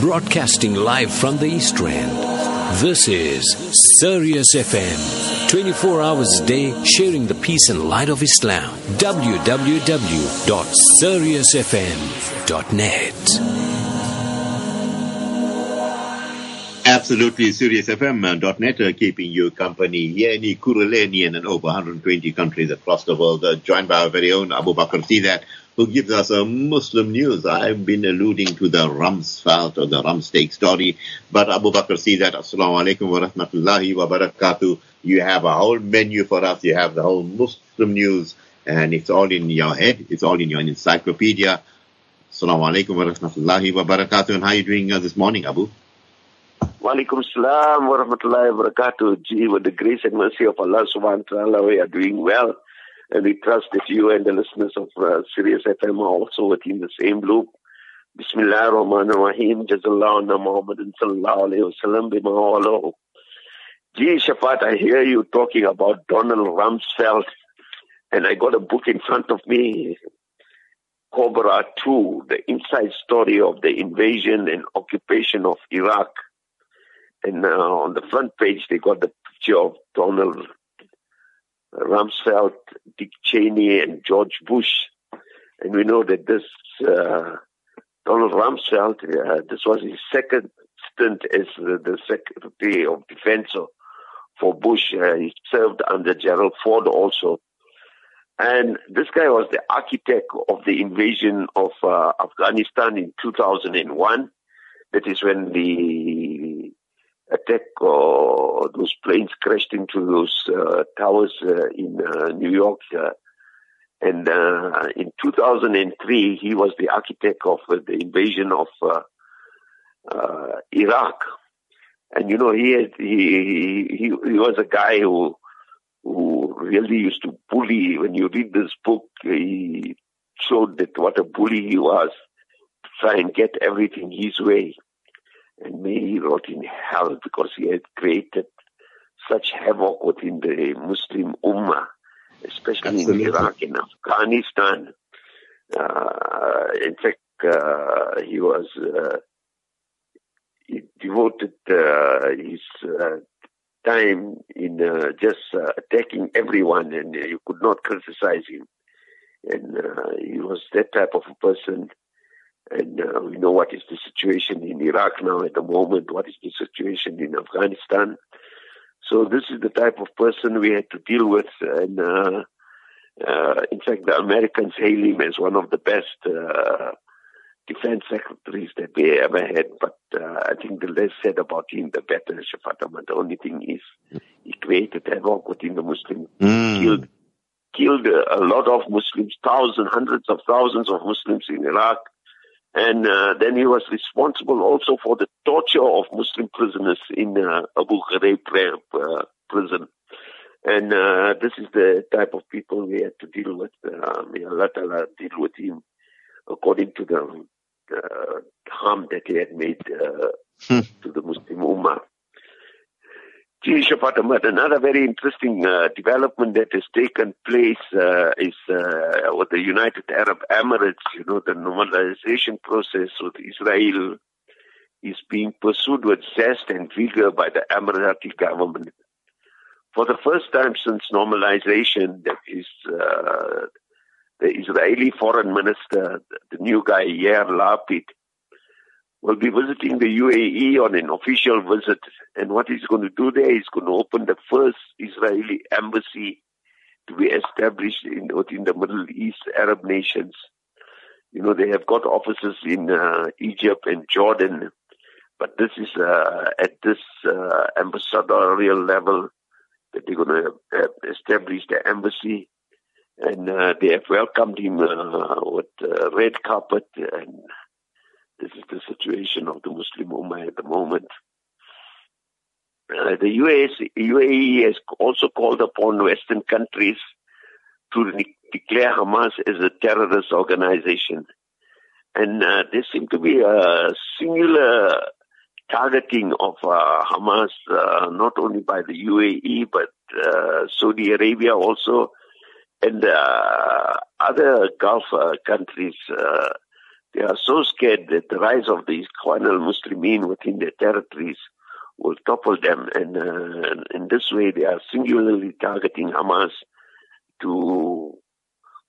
broadcasting live from the East Rand. This is Sirius FM, 24 hours a day, sharing the peace and light of Islam. www.siriusfm.net. Absolutely, SiriusFM.net keeping you company here in Kuruleni and in over 120 countries across the world, joined by our very own Abu Bakr Sidat, who gives us a Muslim news. I've been alluding to the Rumsfeld or the Rumsteak story, but Abu Bakr Sidat, Assalamu alaikum wa rahmatullahi wa barakatuh. You have a whole menu for us. You have the whole Muslim news, and it's all in your head. It's all in your encyclopedia. Assalamu alaikum wa rahmatullahi wa barakatuh. And how are you doing this morning, Abu? Wa alaikum salam wa rahmatullahi wa barakatuh. Gee, with the grace and mercy of Allah subhanahu wa ta'ala, we are doing well. And we trust that you and the listeners of Sirius FM are also within the same loop. Bismillah ar-Rahman ar-Rahim. Jazallah anna Muhammadin sallallahu alayhi wa sallam bima alahu. Gee, Shafat, I hear you talking about Donald Rumsfeld. And I got a book in front of me, Cobra 2, the inside story of the invasion and occupation of Iraq. And on the front page, they got the picture of Donald Rumsfeld, Dick Cheney, and George Bush. And we know that this Donald Rumsfeld, this was his second stint as the Secretary of Defense for Bush. He served under Gerald Ford also. And this guy was the architect of the invasion of Afghanistan in 2001. That is when the attack, or those planes crashed into those towers in New York. And in 2003, he was the architect of the invasion of Iraq. And, you know, he was a guy who really used to bully. When you read this book, he showed that what a bully he was, to try and get everything his way. And may he rot in hell, because he had created such havoc within the Muslim Ummah, especially Absolutely. In Iraq and Afghanistan. In fact, he was he devoted his time in just attacking everyone, and you could not criticize him. And he was that type of a person. And we know what is the situation in Iraq now at the moment, what is the situation in Afghanistan. So this is the type of person we had to deal with. And in fact, the Americans hail him as one of the best defense secretaries that they ever had. But I think the less said about him, the better, Shafatama. The only thing is he created havoc within the Muslim. Killed a lot of Muslims, hundreds of thousands of Muslims in Iraq. And then he was responsible also for the torture of Muslim prisoners in Abu Ghraib prison. And this is the type of people we had to deal with. May Allah Ta'ala deal with him according to the harm that he had made to the Muslim Ummah. Another very interesting development that has taken place is with the United Arab Emirates. You know, the normalization process with Israel is being pursued with zest and vigor by the Emirati government. For the first time since normalization, that is the Israeli foreign minister, the new guy, Yair Lapid, will be visiting the UAE on an official visit. And what he's going to do there is going to open the first Israeli embassy to be established within the Middle East Arab nations. You know, they have got offices in Egypt and Jordan, but this is at this ambassadorial level that they're going to establish the embassy. And they have welcomed him with red carpet, and this is the situation of the Muslim Ummah at the moment. The UAE has also called upon Western countries to declare Hamas as a terrorist organization. And there seems to be a singular targeting of Hamas, not only by the UAE, but Saudi Arabia also, and other Gulf countries. They are so scared that the rise of the Ikhwan al-Muslimin within their territories will topple them. And in this way, they are singularly targeting Hamas to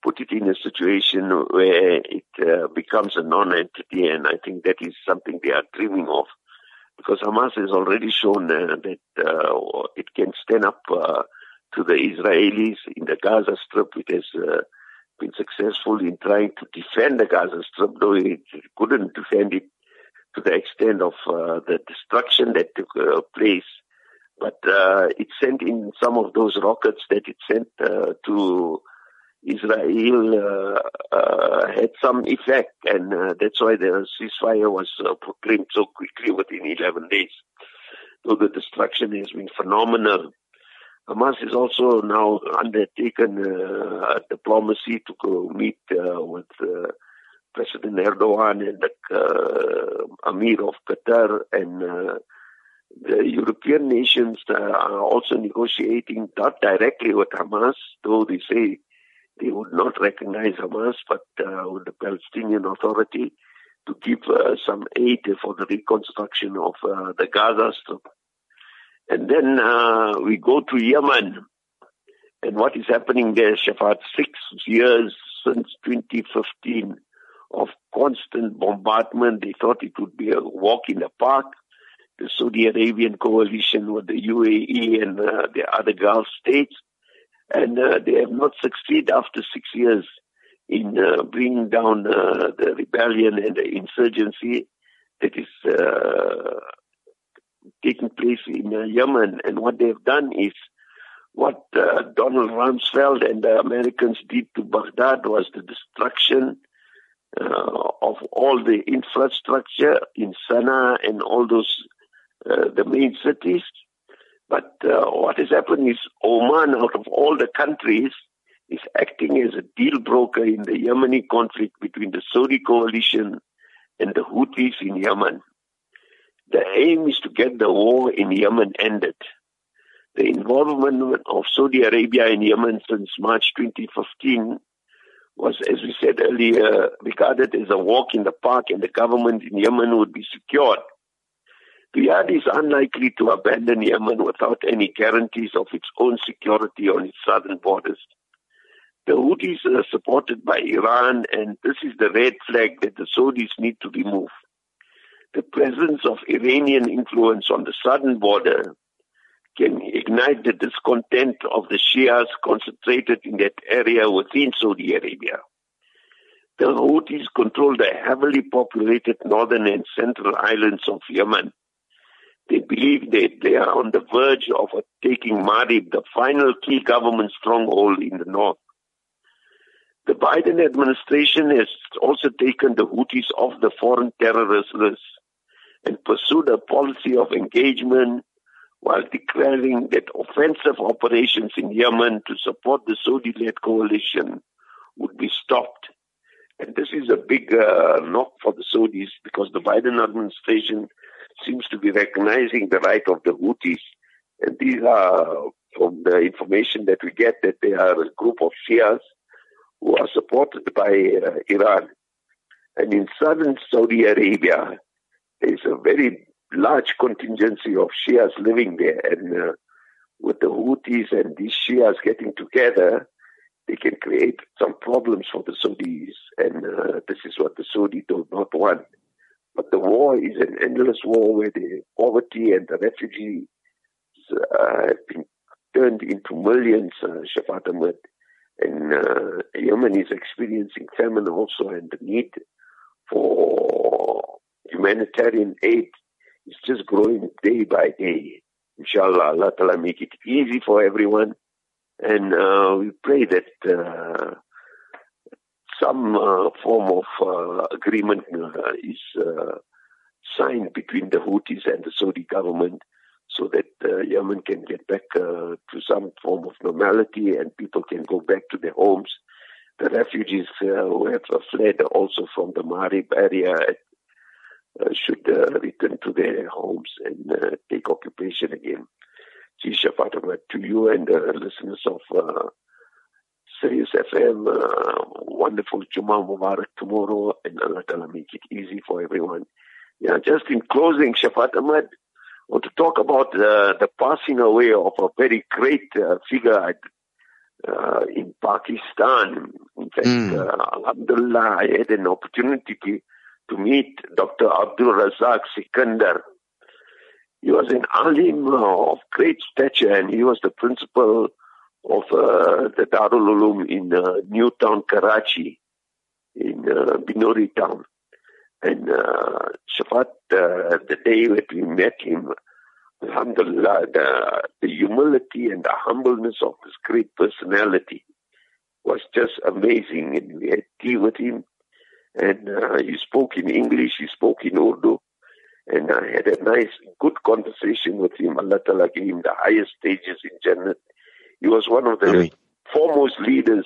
put it in a situation where it becomes a non-entity. And I think that is something they are dreaming of, because Hamas has already shown that it can stand up to the Israelis in the Gaza Strip. It has been successful in trying to defend the Gaza Strip, though it couldn't defend it to the extent of the destruction that took place. But it sent in some of those rockets that it sent to Israel had some effect, and that's why the ceasefire was proclaimed so quickly within 11 days. So the destruction has been phenomenal. Hamas is also now undertaken diplomacy to go meet with President Erdogan and the Amir of Qatar, and the European nations are also negotiating, not directly with Hamas, though they say they would not recognize Hamas, but with the Palestinian Authority, to give some aid for the reconstruction of the Gaza Strip. And then we go to Yemen. And what is happening there, Shafat? 6 years since 2015 of constant bombardment. They thought it would be a walk in the park. The Saudi Arabian coalition with the UAE and the other Gulf states. And they have not succeeded after 6 years in bringing down the rebellion and the insurgency that is taking place in Yemen. And what they have done is what Donald Rumsfeld and the Americans did to Baghdad, was the destruction of all the infrastructure in Sana'a and all those the main cities. But what is happening is Oman, out of all the countries, is acting as a deal broker in the Yemeni conflict between the Saudi coalition and the Houthis in Yemen. The aim is to get the war in Yemen ended. The involvement of Saudi Arabia in Yemen since March 2015 was, as we said earlier, regarded as a walk in the park, and the government in Yemen would be secured. Riyadh is unlikely to abandon Yemen without any guarantees of its own security on its southern borders. The Houthis are supported by Iran, and this is the red flag that the Saudis need to remove. The presence of Iranian influence on the southern border can ignite the discontent of the Shias concentrated in that area within Saudi Arabia. The Houthis control the heavily populated northern and central islands of Yemen. They believe that they are on the verge of taking Marib, the final key government stronghold in the north. The Biden administration has also taken the Houthis off the foreign terrorist list and pursued a policy of engagement, while declaring that offensive operations in Yemen to support the Saudi-led coalition would be stopped. And this is a big knock for the Saudis, because the Biden administration seems to be recognizing the right of the Houthis. And these are, from the information that we get, that they are a group of Shias who are supported by Iran. And in southern Saudi Arabia, there's a very large contingency of Shias living there. And with the Houthis and these Shias getting together, they can create some problems for the Saudis. And this is what the Saudis do not want. But the war is an endless war where the poverty and the refugees have been turned into millions, Shafat Ahmed. And Yemen is experiencing famine also, and the need for humanitarian aid is just growing day by day. Inshallah, Allah Ta'ala make it easy for everyone. And we pray that some form of agreement is signed between the Houthis and the Saudi government, so that Yemen can get back to some form of normality and people can go back to their homes. The refugees who have fled also from the Marib area should return to their homes and take occupation again. Shafat, to you and the listeners of Sirius FM, wonderful Jummah Mubarak tomorrow, and Allah Ta'ala make it easy for everyone. Yeah, just in closing, Shafat Ahmad, I want to talk about the passing away of a very great figure in Pakistan. In fact, Alhamdulillah, I had an opportunity to meet Dr. Abdul Razzaq Sikandar. He was an alim of great stature, and he was the principal of the Darululum in New Town, Karachi, in Binori Town. And Shafat, the day that we met him, Alhamdulillah, the humility and the humbleness of his great personality was just amazing. And we had tea with him, and he spoke in English, he spoke in Urdu, and I had a nice, good conversation with him. Allah Ta'ala gave him the highest stages in Jannah. He was one of the foremost leaders,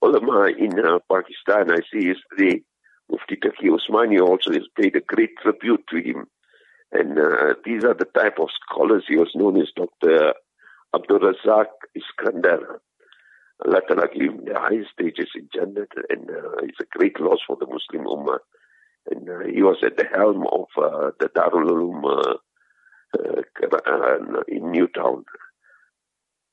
ulama, in Pakistan. I see yesterday, Mufti Taqi Osmani also has paid a great tribute to him. And these are the type of scholars. He was known as Dr. Abdul Razzaq Iskandar. Allah Ta'ala gave him the highest stages in Jannat, and it's a great loss for the Muslim Ummah. And he was at the helm of the Darul Uloom in Newtown.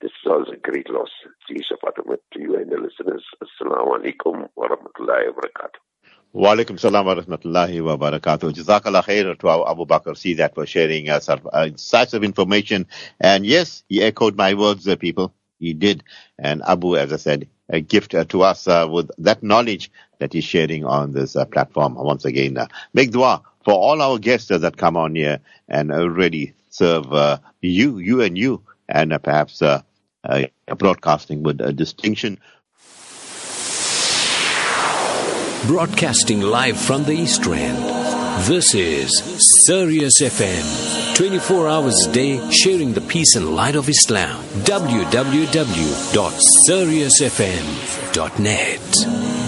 This was a great loss. Jeez, Fatima, to you and the listeners. Assalamu alaikum wa rahmatullahi wa barakatuh. Wa alaikum salam wa rahmatullahi wa barakatuh. Jazakallah khair to our Abu Bakr C that for sharing us such of information. And yes, he echoed my words, people. He did. And Abu, as I said, a gift to us with that knowledge that he's sharing on this platform. Once again, make dua for all our guests that come on here and really serve you, and perhaps broadcasting with a distinction. Broadcasting live from the East Rand, this is Sirius FM, 24 hours a day, sharing the peace and light of Islam. www.siriusfm.net